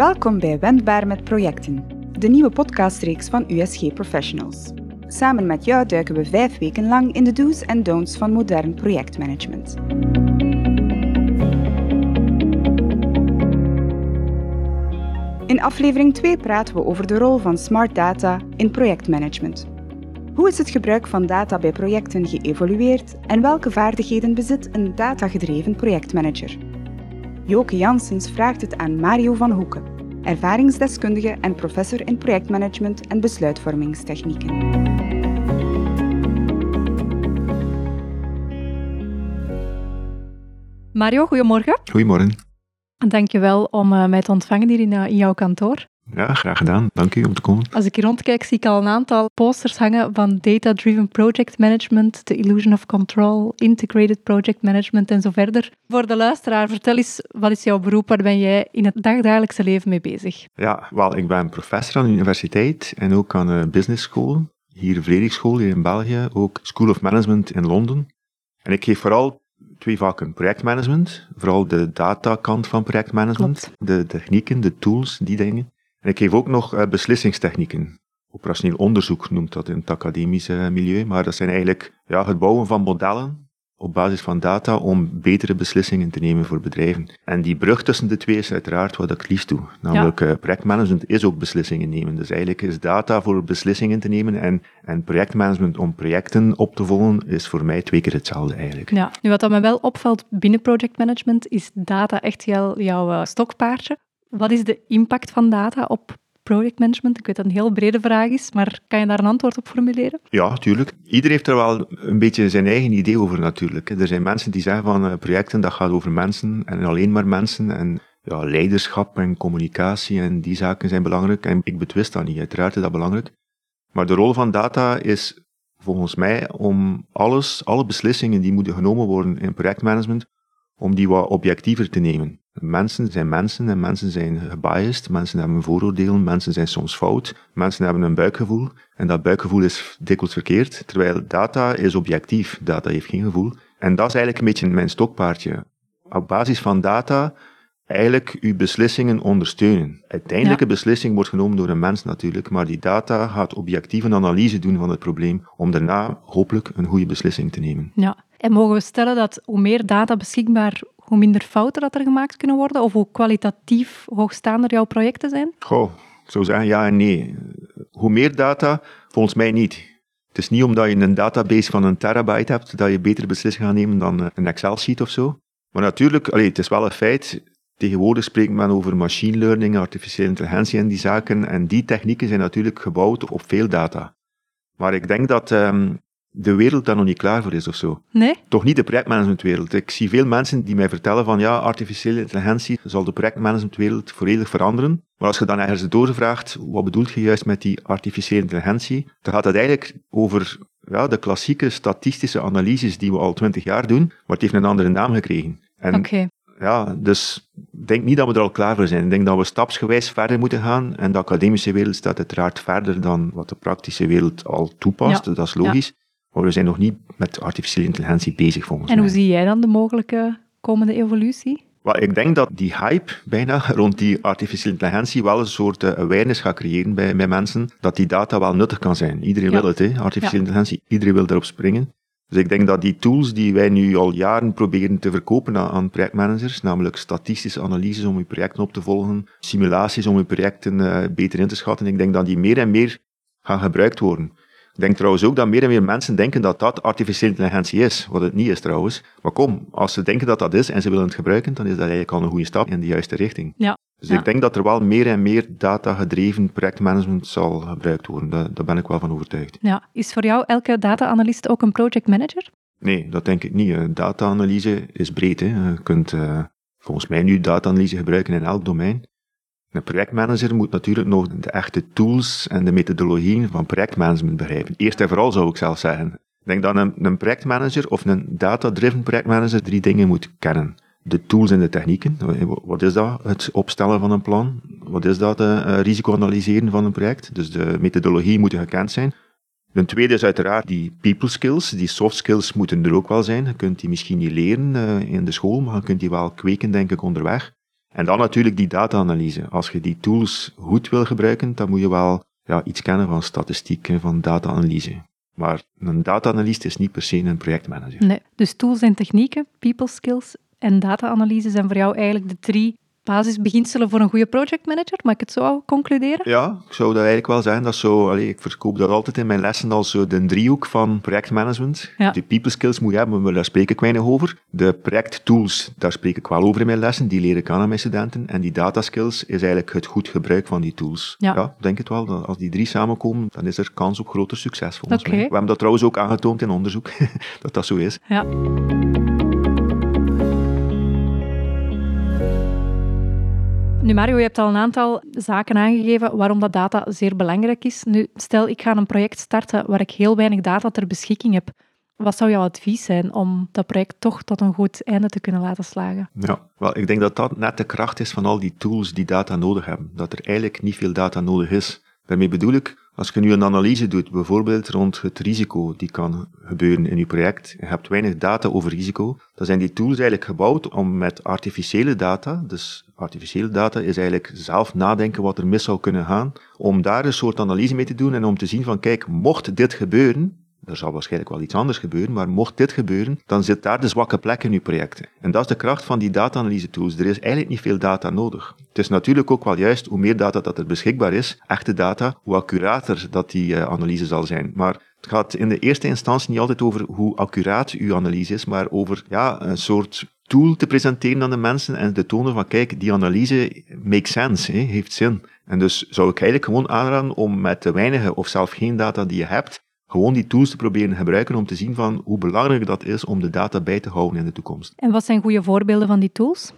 Welkom bij Wendbaar met projecten, de nieuwe podcastreeks van USG Professionals. Samen met jou duiken we 5 weken lang in de do's en don'ts van modern projectmanagement. In aflevering 2 praten we over de rol van smart data in projectmanagement. Hoe is het gebruik van data bij projecten geëvolueerd en welke vaardigheden bezit een datagedreven projectmanager? Joke Janssens vraagt het aan Mario Vanhoucke, ervaringsdeskundige en professor in projectmanagement en besluitvormingstechnieken. Mario, goedemorgen. Goedemorgen. Dankjewel om mij te ontvangen hier in jouw kantoor. Ja, graag gedaan. Dank u om te komen. Als ik hier rondkijk, zie ik al een aantal posters hangen van Data-Driven Project Management, The Illusion of Control, Integrated Project Management en zo verder. Voor de luisteraar, vertel eens, wat is jouw beroep? Waar ben jij in het dagdagelijkse leven mee bezig? Ja, wel, ik ben professor aan de universiteit en ook aan de business school. Hier Vlerick School, hier in België, ook School of Management in Londen. En ik geef vooral 2 vakken projectmanagement, vooral de datakant van projectmanagement, de technieken, de tools, die dingen. En ik geef ook nog beslissingstechnieken. Operationeel onderzoek noemt dat in het academische milieu, maar dat zijn eigenlijk het bouwen van modellen op basis van data om betere beslissingen te nemen voor bedrijven. En die brug tussen de twee is uiteraard wat ik liefst doe. Namelijk, projectmanagement is ook beslissingen nemen. Dus eigenlijk is data voor beslissingen te nemen en projectmanagement om projecten op te volgen is voor mij 2 keer hetzelfde eigenlijk. Ja. Nu, wat dat me wel opvalt binnen projectmanagement is data echt jouw stokpaardje. Wat is de impact van data op projectmanagement? Ik weet dat het een heel brede vraag is, maar kan je daar een antwoord op formuleren? Ja, tuurlijk. Iedereen heeft er wel een beetje zijn eigen idee over natuurlijk. Er zijn mensen die zeggen van projecten, dat gaat over mensen en alleen maar mensen. En ja, leiderschap en communicatie en die zaken zijn belangrijk. En ik betwist dat niet, uiteraard is dat belangrijk. Maar de rol van data is volgens mij om alle beslissingen die moeten genomen worden in projectmanagement, om die wat objectiever te nemen. Mensen zijn mensen en mensen zijn gebiased, mensen hebben vooroordelen, mensen zijn soms fout, mensen hebben een buikgevoel en dat buikgevoel is dikwijls verkeerd, terwijl data is objectief, data heeft geen gevoel. En dat is eigenlijk een beetje mijn stokpaardje. Op basis van data eigenlijk uw beslissingen ondersteunen. Uiteindelijke beslissing wordt genomen door een mens natuurlijk, maar die data gaat objectief een analyse doen van het probleem om daarna hopelijk een goede beslissing te nemen. Ja. En mogen we stellen dat hoe meer data beschikbaar, hoe minder fouten dat er gemaakt kunnen worden? Of hoe kwalitatief hoogstaander jouw projecten zijn? Goh, ik zou zeggen ja en nee. Hoe meer data, volgens mij niet. Het is niet omdat je een database van 1 terabyte hebt, dat je betere beslissingen gaat nemen dan een Excel-sheet of zo. Maar natuurlijk, het is wel een feit. Tegenwoordig spreekt men over machine learning, artificiële intelligentie en die zaken. En die technieken zijn natuurlijk gebouwd op veel data. Maar ik denk dat de wereld daar nog niet klaar voor is of zo. Nee? Toch niet de projectmanagementwereld. Ik zie veel mensen die mij vertellen van artificiële intelligentie zal de projectmanagementwereld volledig veranderen. Maar als je dan ergens doorvraagt, wat bedoelt je juist met die artificiële intelligentie? Dan gaat het eigenlijk over de klassieke statistische analyses die we al 20 jaar doen, maar het heeft een andere naam gekregen. Oké. Ja, dus ik denk niet dat we er al klaar voor zijn. Ik denk dat we stapsgewijs verder moeten gaan. En de academische wereld staat uiteraard verder dan wat de praktische wereld al toepast. Ja. Dat is logisch. Ja. Maar we zijn nog niet met artificiële intelligentie bezig, volgens mij. En hoe zie jij dan de mogelijke komende evolutie? Wel, ik denk dat die hype bijna rond die artificiële intelligentie wel een soort awareness gaat creëren bij mensen, dat die data wel nuttig kan zijn. Iedereen wil het, hè? Artificiële intelligentie. Iedereen wil erop springen. Dus ik denk dat die tools die wij nu al jaren proberen te verkopen aan projectmanagers, namelijk statistische analyses om je projecten op te volgen, simulaties om je projecten beter in te schatten, ik denk dat die meer en meer gaan gebruikt worden. Ik denk trouwens ook dat meer en meer mensen denken dat dat artificiële intelligentie is, wat het niet is trouwens. Maar als ze denken dat dat is en ze willen het gebruiken, dan is dat eigenlijk al een goede stap in de juiste richting. Ja. Dus ik denk dat er wel meer en meer data-gedreven projectmanagement zal gebruikt worden. Daar ben ik wel van overtuigd. Ja. Is voor jou elke data-analyst ook een projectmanager? Nee, dat denk ik niet. Data-analyse is breed. Hè. Je kunt volgens mij nu data-analyse gebruiken in elk domein. Een projectmanager moet natuurlijk nog de echte tools en de methodologieën van projectmanagement begrijpen. Eerst en vooral zou ik zelf zeggen. Ik denk dat een projectmanager of een data-driven projectmanager 3 dingen moet kennen. De tools en de technieken. Wat is dat? Het opstellen van een plan. Wat is dat? Risico analyseren van een project. Dus de methodologie moet gekend zijn. Een tweede is uiteraard die people skills. Die soft skills moeten er ook wel zijn. Je kunt die misschien niet leren in de school, maar je kunt die wel kweken, denk ik, onderweg. En dan natuurlijk die data-analyse. Als je die tools goed wil gebruiken, dan moet je wel iets kennen van statistiek en van data-analyse. Maar een data-analyst is niet per se een projectmanager. Nee, dus tools en technieken, people skills en data-analyse zijn voor jou eigenlijk de drie basisbeginselen voor een goede projectmanager. Mag ik het zo concluderen? Ja, ik zou dat eigenlijk wel zeggen. Dat zo, ik verkoop dat altijd in mijn lessen als de driehoek van projectmanagement. Ja. De people skills moet je hebben, daar spreek ik weinig over. De projecttools, daar spreek ik wel over in mijn lessen. Die leer ik aan mijn studenten. En die data skills is eigenlijk het goed gebruik van die tools. Ja, denk het wel. Als die drie samenkomen, dan is er kans op groter succes volgens mij. We hebben dat trouwens ook aangetoond in onderzoek, dat dat zo is. Ja. Nu Mario, je hebt al een aantal zaken aangegeven waarom dat data zeer belangrijk is. Nu, stel ik ga een project starten waar ik heel weinig data ter beschikking heb. Wat zou jouw advies zijn om dat project toch tot een goed einde te kunnen laten slagen? Ja, wel, ik denk dat dat net de kracht is van al die tools die data nodig hebben. Dat er eigenlijk niet veel data nodig is. Daarmee bedoel ik, als je nu een analyse doet, bijvoorbeeld rond het risico die kan gebeuren in je project, je hebt weinig data over risico, dan zijn die tools eigenlijk gebouwd om met artificiële data, dus artificiële data is eigenlijk zelf nadenken wat er mis zou kunnen gaan, om daar een soort analyse mee te doen en om te zien van kijk, mocht dit gebeuren, er zal waarschijnlijk wel iets anders gebeuren, maar mocht dit gebeuren, dan zit daar de zwakke plek in uw projecten. En dat is de kracht van die data-analyse tools. Er is eigenlijk niet veel data nodig. Het is natuurlijk ook wel juist, hoe meer data dat er beschikbaar is, echte data, hoe accurater dat die analyse zal zijn. Maar het gaat in de eerste instantie niet altijd over hoe accuraat uw analyse is, maar over een soort tool te presenteren aan de mensen en te tonen van kijk, die analyse makes sense, heeft zin. En dus zou ik eigenlijk gewoon aanraden om met de weinige of zelf geen data die je hebt, gewoon die tools te proberen gebruiken om te zien van hoe belangrijk dat is om de data bij te houden in de toekomst. En wat zijn goede voorbeelden van die tools?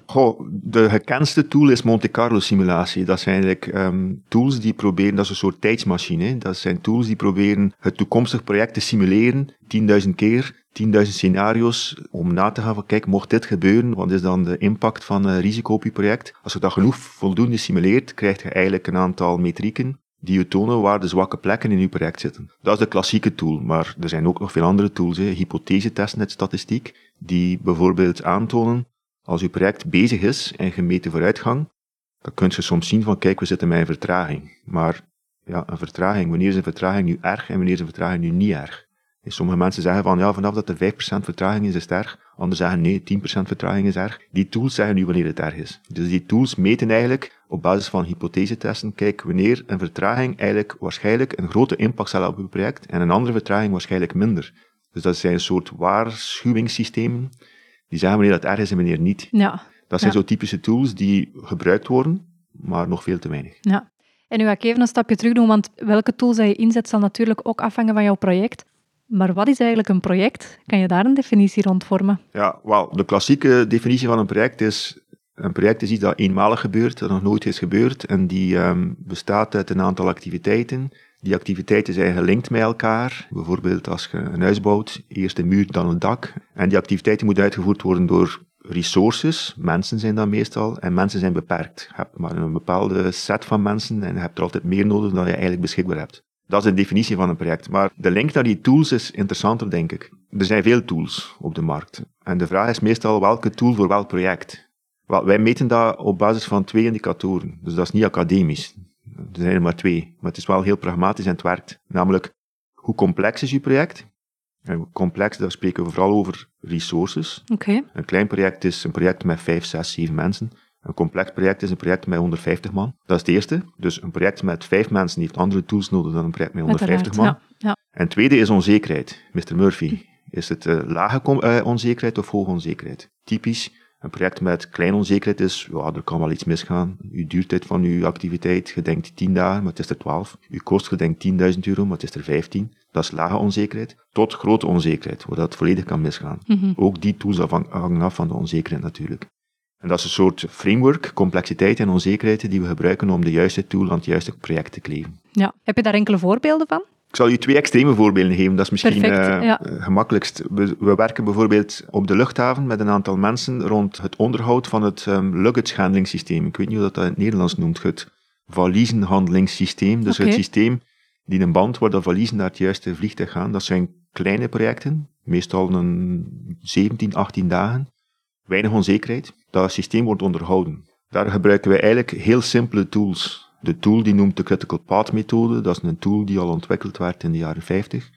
De gekendste tool is Monte Carlo simulatie. Dat zijn eigenlijk tools die proberen, dat is een soort tijdsmachine, hè? Dat zijn tools die proberen het toekomstig project te simuleren, 10.000 keer, 10.000 scenario's om na te gaan van kijk, mocht dit gebeuren, wat is dan de impact van risico op je project? Als je dat genoeg voldoende simuleert, krijg je eigenlijk een aantal metrieken die je tonen waar de zwakke plekken in je project zitten. Dat is de klassieke tool, maar er zijn ook nog veel andere tools, hypothesetesten uit statistiek, die bijvoorbeeld aantonen, als je project bezig is en gemeten vooruitgang, dan kun je soms zien van, kijk, we zitten met een vertraging. Maar ja, een vertraging, wanneer is een vertraging nu erg en wanneer is een vertraging nu niet erg? En sommige mensen zeggen van, vanaf dat er 5% vertraging is het erg. Anderen zeggen, nee, 10% vertraging is erg. Die tools zeggen nu wanneer het erg is. Dus die tools meten eigenlijk op basis van hypothesetesten, kijk, wanneer een vertraging eigenlijk waarschijnlijk een grote impact zal hebben op je project en een andere vertraging waarschijnlijk minder. Dus dat zijn een soort waarschuwingssystemen die zeggen wanneer dat erg is en wanneer niet. Ja. Dat zijn zo typische tools die gebruikt worden, maar nog veel te weinig. Ja. En nu ga ik even een stapje terug doen, want welke tools je inzet zal natuurlijk ook afhangen van jouw project. Maar wat is eigenlijk een project? Kan je daar een definitie rond vormen? Ja, wel, de klassieke definitie van een project is iets dat eenmalig gebeurt, dat nog nooit is gebeurd, en die bestaat uit een aantal activiteiten. Die activiteiten zijn gelinkt met elkaar. Bijvoorbeeld als je een huis bouwt, eerst een muur, dan een dak. En die activiteiten moeten uitgevoerd worden door resources, mensen zijn dat meestal, en mensen zijn beperkt. Je hebt maar een bepaalde set van mensen en je hebt er altijd meer nodig dan je eigenlijk beschikbaar hebt. Dat is de definitie van een project. Maar de link naar die tools is interessanter, denk ik. Er zijn veel tools op de markt. En de vraag is meestal welke tool voor welk project. Wel, wij meten dat op basis van 2 indicatoren. Dus dat is niet academisch. Er zijn er maar 2. Maar het is wel heel pragmatisch en het werkt. Namelijk, hoe complex is je project? En complex, daar spreken we vooral over resources. Okay. Een klein project is een project met 5, 6, 7 mensen. Een complex project is een project met 150 man. Dat is het eerste. Dus een project met 5 mensen heeft andere tools nodig dan een project met 150 man. Ja, ja. En het tweede is onzekerheid. Mr. Murphy, is het lage onzekerheid of hoge onzekerheid? Typisch, een project met kleine onzekerheid is, er kan wel iets misgaan. Uw duurtijd van uw activiteit, je denkt 10 dagen, maar het is er 12. Uw kost, je denkt €10.000, maar het is er 15. Dat is lage onzekerheid. Tot grote onzekerheid, waar dat volledig kan misgaan. Mm-hmm. Ook die tools hangen af van de onzekerheid natuurlijk. En dat is een soort framework, complexiteit en onzekerheid die we gebruiken om de juiste tool aan het juiste project te kleven. Ja. Heb je daar enkele voorbeelden van? Ik zal je 2 extreme voorbeelden geven, dat is misschien gemakkelijkst. We werken bijvoorbeeld op de luchthaven met een aantal mensen rond het onderhoud van het luggage handling systeem. Ik weet niet hoe dat in het Nederlands noemt, het valiezenhandelingssysteem. Dus het systeem die een band waar de valiezen naar het juiste vliegtuig gaan. Dat zijn kleine projecten, meestal een 17, 18 dagen. Weinig onzekerheid. Dat systeem wordt onderhouden. Daar gebruiken wij eigenlijk heel simpele tools. De tool die noemt de Critical Path Methode, dat is een tool die al ontwikkeld werd in de jaren 50.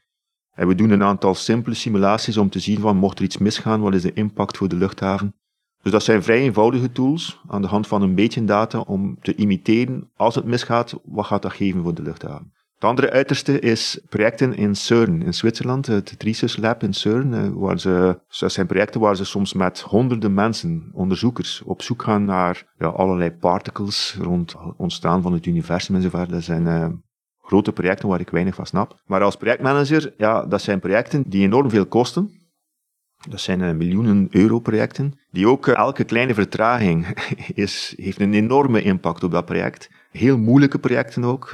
En we doen een aantal simpele simulaties om te zien van mocht er iets misgaan, wat is de impact voor de luchthaven. Dus dat zijn vrij eenvoudige tools aan de hand van een beetje data om te imiteren als het misgaat, wat gaat dat geven voor de luchthaven. Het andere uiterste is projecten in CERN in Zwitserland, het Research Lab in CERN. Dat zijn projecten waar ze soms met honderden mensen, onderzoekers, op zoek gaan naar allerlei particles rond het ontstaan van het universum enzovoort. Dat zijn grote projecten waar ik weinig van snap. Maar als projectmanager, dat zijn projecten die enorm veel kosten. Dat zijn miljoenen euro projecten. Die ook elke kleine vertraging heeft een enorme impact op dat project. Heel moeilijke projecten ook.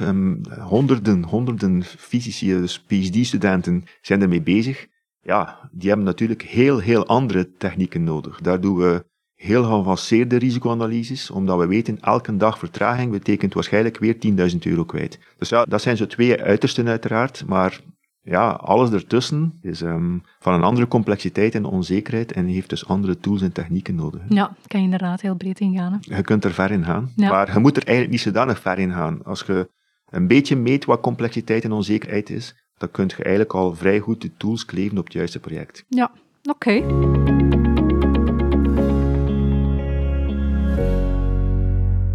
Honderden fysici, dus PhD-studenten zijn ermee bezig. Ja, die hebben natuurlijk heel, heel andere technieken nodig. Daar doen we heel geavanceerde risicoanalyses, omdat we weten, elke dag vertraging betekent waarschijnlijk weer 10.000 euro kwijt. Dus dat zijn zo twee uitersten uiteraard, maar alles ertussen is van een andere complexiteit en onzekerheid en heeft dus andere tools en technieken nodig. Hè? Ja, kan je inderdaad heel breed ingaan. Hè? Je kunt er ver in gaan, maar je moet er eigenlijk niet zodanig ver in gaan. Als je een beetje meet wat complexiteit en onzekerheid is, dan kun je eigenlijk al vrij goed de tools kleven op het juiste project. Ja, oké.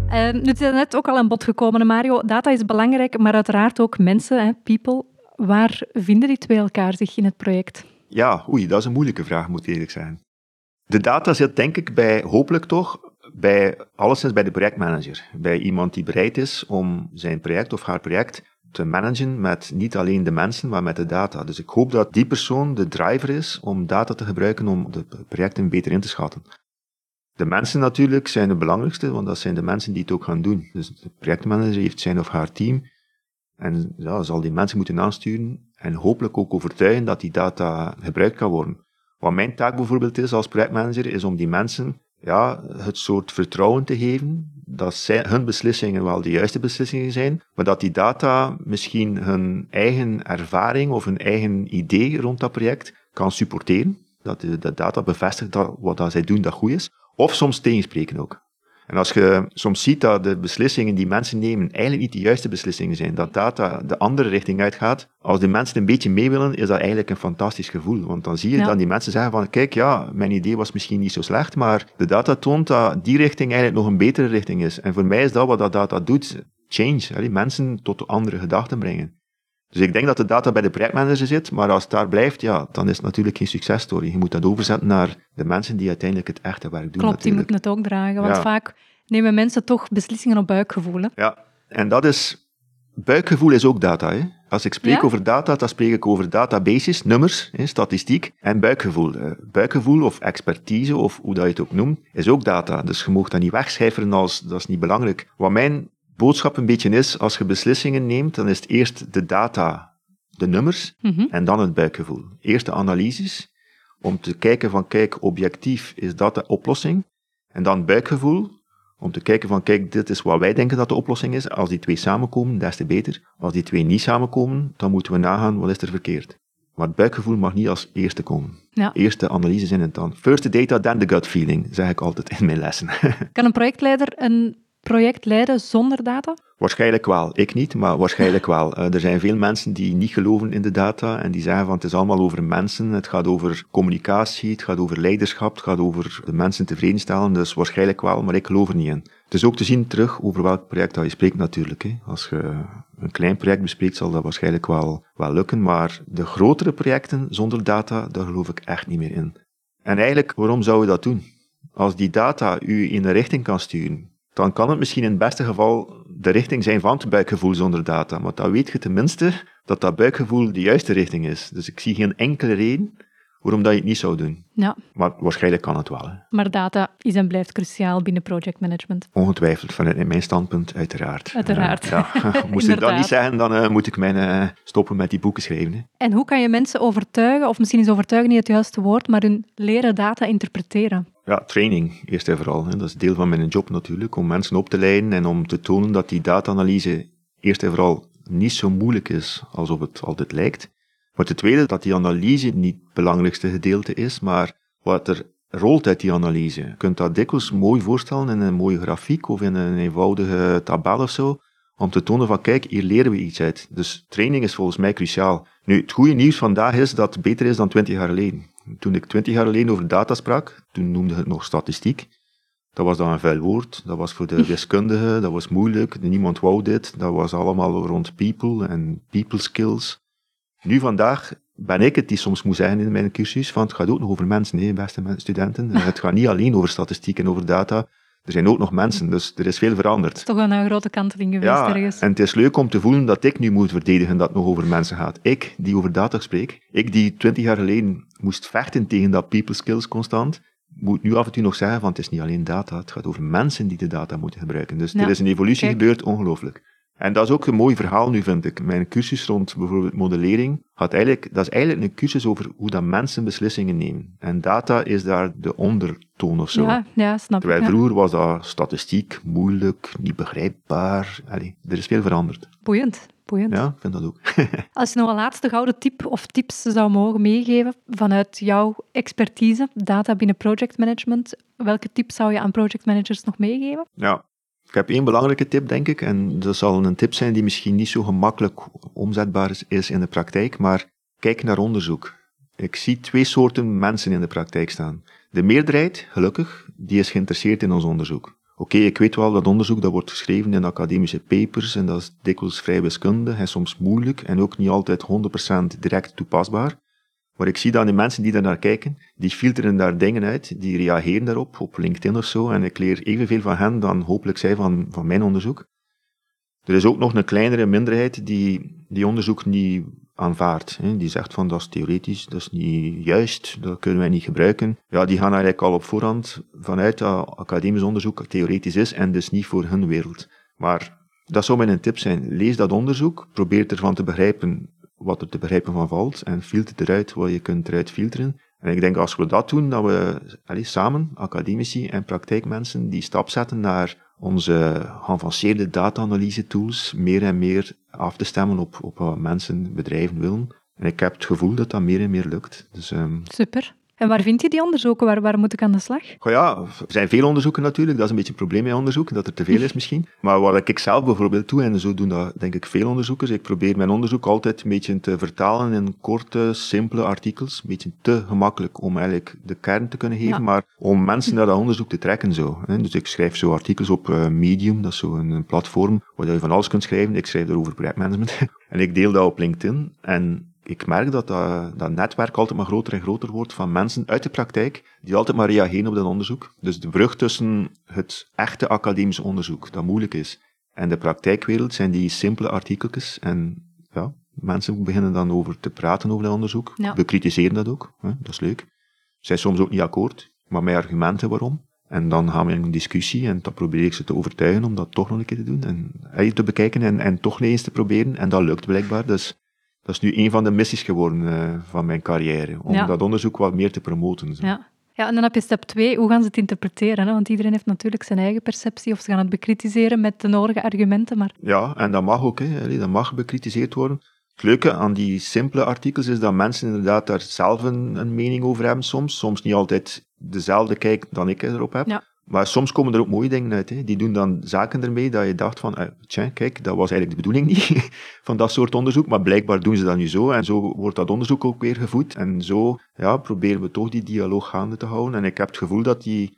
Het is net ook al aan bod gekomen, Mario. Data is belangrijk, maar uiteraard ook mensen, hè, people. Waar vinden die twee elkaar zich in het project? Ja, dat is een moeilijke vraag, moet eerlijk zijn. De data zit denk ik bij de projectmanager. Bij iemand die bereid is om zijn project of haar project te managen met niet alleen de mensen, maar met de data. Dus ik hoop dat die persoon de driver is om data te gebruiken om de projecten beter in te schatten. De mensen natuurlijk zijn de belangrijkste, want dat zijn de mensen die het ook gaan doen. Dus de projectmanager heeft zijn of haar team. En zal die mensen moeten aansturen en hopelijk ook overtuigen dat die data gebruikt kan worden. Wat mijn taak bijvoorbeeld is als projectmanager, is om die mensen het soort vertrouwen te geven dat hun beslissingen wel de juiste beslissingen zijn, maar dat die data misschien hun eigen ervaring of hun eigen idee rond dat project kan supporteren. Dat de data bevestigt dat wat zij doen dat goed is. Of soms tegenspreken ook. En als je soms ziet dat de beslissingen die mensen nemen eigenlijk niet de juiste beslissingen zijn, dat data de andere richting uitgaat, als de mensen een beetje mee willen, is dat eigenlijk een fantastisch gevoel. Want dan zie je dat die mensen zeggen van, kijk, mijn idee was misschien niet zo slecht, maar de data toont dat die richting eigenlijk nog een betere richting is. En voor mij is dat wat dat data doet, change, mensen tot andere gedachten brengen. Dus ik denk dat de data bij de projectmanager zit, maar als het daar blijft, dan is het natuurlijk geen successtory. Je moet dat overzetten naar de mensen die uiteindelijk het echte werk doen. Klopt, natuurlijk. Die moeten het ook dragen, want vaak nemen mensen toch beslissingen op buikgevoel. Hè? Ja, en buikgevoel is ook data. Hè? Als ik spreek over data, dan spreek ik over databases, nummers, statistiek en buikgevoel. Buikgevoel of expertise, of hoe dat je het ook noemt, is ook data. Dus je mag dat niet wegcijferen als, dat is niet belangrijk. Wat mijn boodschap een beetje is, als je beslissingen neemt, dan is het eerst de data, de nummers, en dan het buikgevoel. Eerst de analyses, om te kijken van, kijk, objectief is dat de oplossing. En dan buikgevoel, om te kijken van, kijk, dit is wat wij denken dat de oplossing is. Als die twee samenkomen, des te beter. Als die twee niet samenkomen, dan moeten we nagaan, wat is er verkeerd. Maar het buikgevoel mag niet als eerste komen. Ja. Eerst de analyse zijn het dan. First the data, then the gut feeling, zeg ik altijd in mijn lessen. Kan een projectleider een project leiden zonder data? Waarschijnlijk wel. Ik niet, maar waarschijnlijk wel. Er zijn veel mensen die niet geloven in de data en die zeggen van het is allemaal over mensen, het gaat over communicatie, het gaat over leiderschap, het gaat over de mensen tevredenstellen, dus waarschijnlijk wel, maar ik geloof er niet in. Het is ook te zien terug over welk project dat je spreekt natuurlijk. Hè. Als je een klein project bespreekt zal dat waarschijnlijk wel lukken, maar de grotere projecten zonder data, daar geloof ik echt niet meer in. En eigenlijk, waarom zou je dat doen? Als die data u in een richting kan sturen, dan kan het misschien in het beste geval de richting zijn van het buikgevoel zonder data. Want dan weet je tenminste dat dat buikgevoel de juiste richting is. Dus ik zie geen enkele reden waarom dat je het niet zou doen. Ja. Maar waarschijnlijk kan het wel. Hè. Maar data is en blijft cruciaal binnen projectmanagement. Ongetwijfeld, vanuit mijn standpunt, uiteraard. Uiteraard. Moest ik dat niet zeggen, dan moet ik mijn stoppen met die boeken schrijven. Hè. En hoe kan je mensen overtuigen, of misschien is overtuigen niet het juiste woord, maar hun leren data interpreteren? Ja, training eerst en vooral. Hè. Dat is deel van mijn job natuurlijk, om mensen op te leiden en om te tonen dat die data-analyse eerst en vooral niet zo moeilijk is alsof het altijd lijkt. Maar ten tweede, dat die analyse niet het belangrijkste gedeelte is, maar wat er rolt uit die analyse. Je kunt dat dikwijls mooi voorstellen in een mooie grafiek of in een eenvoudige tabel of zo, om te tonen van kijk, hier leren we iets uit. Dus training is volgens mij cruciaal. Nu, het goede nieuws vandaag is dat het beter is dan 20 jaar geleden. Toen ik 20 jaar geleden over data sprak, toen noemde ik het nog statistiek. Dat was dan een vuil woord, dat was voor de wiskundigen, dat was moeilijk, niemand wou dit, dat was allemaal rond people en people skills. Nu vandaag ben ik het die soms moet zeggen in mijn cursus, van het gaat ook nog over mensen, hè, beste studenten. Het gaat niet alleen over statistiek en over data, er zijn ook nog mensen, dus er is veel veranderd. Het is toch wel een grote kanteling geweest ergens. En het is leuk om te voelen dat ik nu moet verdedigen dat het nog over mensen gaat. Ik, die over data spreek, ik die 20 jaar geleden moest vechten tegen dat people skills constant, moet nu af en toe nog zeggen van het is niet alleen data, het gaat over mensen die de data moeten gebruiken. Dus er is een evolutie gebeurd, ongelooflijk. En dat is ook een mooi verhaal nu, vind ik. Mijn cursus rond bijvoorbeeld modellering, dat is eigenlijk een cursus over hoe dat mensen beslissingen nemen. En data is daar de ondertoon of zo. Ja, snap ik. Terwijl vroeger was dat statistiek, moeilijk, niet begrijpbaar. Allee, er is veel veranderd. Boeiend. Ja, ik vind dat ook. Als je nog een laatste gouden tip of tips zou mogen meegeven vanuit jouw expertise, data binnen projectmanagement, welke tips zou je aan projectmanagers nog meegeven? Ja. Ik heb één belangrijke tip, denk ik, en dat zal een tip zijn die misschien niet zo gemakkelijk omzetbaar is in de praktijk, maar kijk naar onderzoek. Ik zie 2 soorten mensen in de praktijk staan. De meerderheid, gelukkig, die is geïnteresseerd in ons onderzoek. Oké, ik weet wel, dat onderzoek dat wordt geschreven in academische papers en dat is dikwijls vrij wiskundig en soms moeilijk en ook niet altijd 100% direct toepasbaar. Maar ik zie dan de mensen die daar naar kijken, die filteren daar dingen uit, die reageren daarop, op LinkedIn of zo, en ik leer evenveel van hen dan hopelijk zij van mijn onderzoek. Er is ook nog een kleinere minderheid die onderzoek niet aanvaardt. Hè. Die zegt van, dat is theoretisch, dat is niet juist, dat kunnen wij niet gebruiken. Ja, die gaan eigenlijk al op voorhand vanuit dat academisch onderzoek theoretisch is en dus niet voor hun wereld. Maar dat zou mijn tip zijn. Lees dat onderzoek, probeer ervan te begrijpen wat er te begrijpen van valt en filter eruit wat je kunt eruit filteren. En ik denk als we dat doen, dat we samen, academici en praktijkmensen, die stap zetten naar onze geavanceerde data-analyse tools meer en meer af te stemmen op wat mensen, bedrijven willen. En ik heb het gevoel dat dat meer en meer lukt. Dus, super. En waar vind je die onderzoeken? Waar moet ik aan de slag? Oh ja, er zijn veel onderzoeken natuurlijk. Dat is een beetje een probleem bij onderzoek, dat er te veel is misschien. Maar wat ik zelf bijvoorbeeld doe, en zo doen dat denk ik veel onderzoekers, ik probeer mijn onderzoek altijd een beetje te vertalen in korte, simpele artikels. Een beetje te gemakkelijk om eigenlijk de kern te kunnen geven, maar om mensen naar dat onderzoek te trekken zo. Dus ik schrijf zo artikels op Medium, dat is zo een platform waar je van alles kunt schrijven. Ik schrijf daarover projectmanagement. En ik deel dat op LinkedIn en ik merk dat dat netwerk altijd maar groter en groter wordt van mensen uit de praktijk die altijd maar reageren op dat onderzoek. Dus de brug tussen het echte academisch onderzoek, dat moeilijk is, en de praktijkwereld zijn die simpele artikeltjes. En ja, mensen beginnen dan over te praten over dat onderzoek. Ja. We kritiseren dat ook, hè, dat is leuk. Ze zijn soms ook niet akkoord, maar met argumenten waarom. En dan gaan we in een discussie en dan probeer ik ze te overtuigen om dat toch nog een keer te doen. En te bekijken en toch eens te proberen. En dat lukt blijkbaar, dus... Dat is nu een van de missies geworden van mijn carrière, om dat onderzoek wat meer te promoten. Zo. Ja, en dan heb je stap 2, hoe gaan ze het interpreteren? Hè? Want iedereen heeft natuurlijk zijn eigen perceptie, of ze gaan het bekritiseren met de nodige argumenten. Maar... Ja, en dat mag ook, hè? Dat mag bekritiseerd worden. Het leuke aan die simpele artikels is dat mensen inderdaad daar zelf een mening over hebben soms. Soms niet altijd dezelfde kijk dan ik erop heb. Ja. Maar soms komen er ook mooie dingen uit, hè. Die doen dan zaken ermee dat je dacht van, tja, kijk, dat was eigenlijk de bedoeling niet van dat soort onderzoek, maar blijkbaar doen ze dat nu zo en zo wordt dat onderzoek ook weer gevoed en zo proberen we toch die dialoog gaande te houden en ik heb het gevoel dat die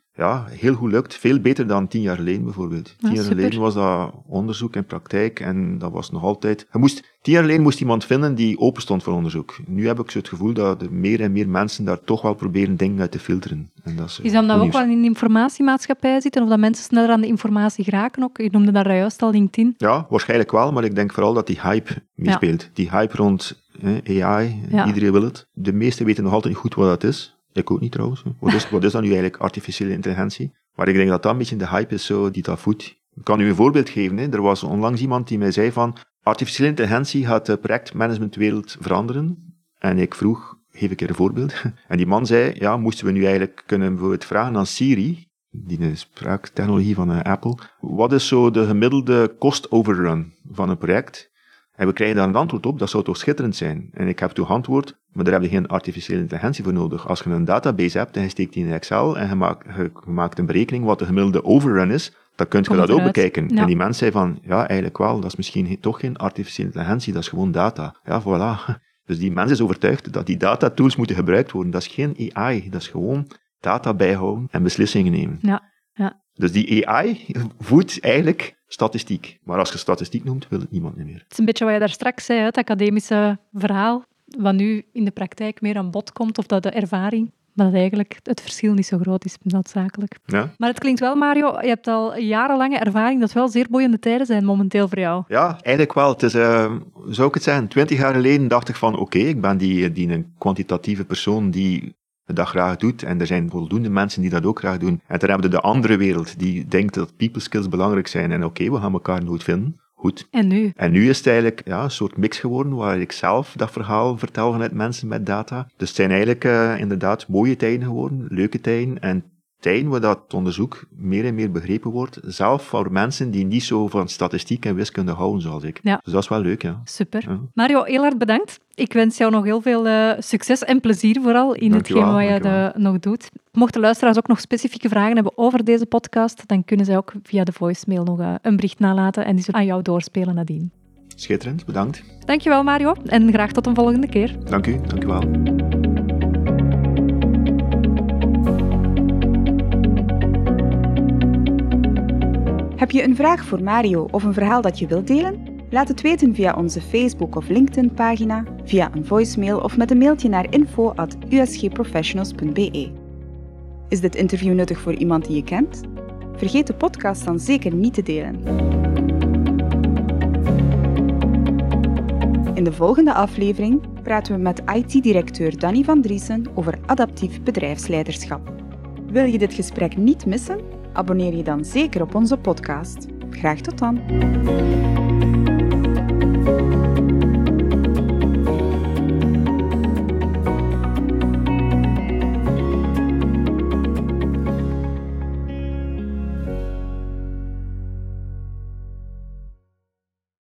heel goed lukt, veel beter dan 10 jaar geleden bijvoorbeeld. 10 jaar geleden was dat onderzoek en praktijk en dat was nog altijd... 10 jaar geleden moest iemand vinden die open stond voor onderzoek. Nu heb ik zo het gevoel dat er meer en meer mensen daar toch wel proberen dingen uit te filteren. En dat is dan ook wel in de informatiemaatschappij zitten of dat mensen sneller aan de informatie geraken ook? Je noemde daar juist al LinkedIn. Ja, waarschijnlijk wel, maar ik denk vooral dat die hype meespeelt. Ja. Die hype rond AI, iedereen wil het. De meesten weten nog altijd niet goed wat dat is. Ik ook niet trouwens. Wat is dat nu eigenlijk, artificiële intelligentie? Maar ik denk dat dat een beetje de hype is zo, die dat voedt. Ik kan u een voorbeeld geven. Hè. Er was onlangs iemand die mij zei van, artificiële intelligentie gaat de projectmanagementwereld veranderen. En ik vroeg, geef ik een voorbeeld. En die man zei, moesten we nu eigenlijk kunnen bijvoorbeeld vragen aan Siri, die spraaktechnologie van Apple, wat is zo de gemiddelde cost overrun van een project? En we krijgen daar een antwoord op, dat zou toch schitterend zijn? En ik heb toen geantwoord, Maar daar heb je geen artificiële intelligentie voor nodig. Als je een database hebt en je steekt die in Excel en je maakt een berekening wat de gemiddelde overrun is, dan kun je dat ook bekijken. Ja. En die mensen zeiden van, ja, eigenlijk wel, dat is misschien toch geen artificiële intelligentie, dat is gewoon data. Ja, voilà. Dus die mensen zijn overtuigd dat die datatools moeten gebruikt worden. Dat is geen AI, dat is gewoon data bijhouden en beslissingen nemen. Ja. Ja. Dus die AI voedt eigenlijk statistiek. Maar als je statistiek noemt, wil het niemand meer. Het is een beetje wat je daar straks zei, het academische verhaal, wat nu in de praktijk meer aan bod komt, of dat de ervaring, maar dat eigenlijk het verschil niet zo groot is, noodzakelijk. Ja. Maar het klinkt wel, Mario, je hebt al jarenlange ervaring, dat het wel zeer boeiende tijden zijn momenteel voor jou. Ja, eigenlijk wel. Het is, zou ik het zeggen, 20 jaar geleden dacht ik van, oké, ik ben die een kwantitatieve persoon die dat graag doet, en er zijn voldoende mensen die dat ook graag doen. En dan hebben we de andere wereld, die denkt dat people skills belangrijk zijn, en oké, we gaan elkaar nooit vinden. Goed. En nu is het eigenlijk een soort mix geworden, waar ik zelf dat verhaal vertel vanuit mensen met data. Dus het zijn eigenlijk inderdaad mooie tijden geworden, leuke tijden, en tijden waar dat onderzoek meer en meer begrepen wordt, zelf voor mensen die niet zo van statistiek en wiskunde houden zoals ik. Ja. Dus dat is wel leuk, ja. Super. Ja. Mario, heel hard bedankt. Ik wens jou nog heel veel succes en plezier vooral in hetgeen wat je nog doet. Mochten luisteraars ook nog specifieke vragen hebben over deze podcast, dan kunnen zij ook via de voicemail nog een bericht nalaten en die zullen aan jou doorspelen nadien. Schitterend, bedankt. Dankjewel Mario en graag tot een volgende keer. Dank u, dankjewel. Heb je een vraag voor Mario of een verhaal dat je wilt delen? Laat het weten via onze Facebook- of LinkedIn-pagina, via een voicemail of met een mailtje naar info@usgprofessionals.be. Is dit interview nuttig voor iemand die je kent? Vergeet de podcast dan zeker niet te delen. In de volgende aflevering praten we met IT-directeur Danny van Driessen over adaptief bedrijfsleiderschap. Wil je dit gesprek niet missen? Abonneer je dan zeker op onze podcast. Graag tot dan!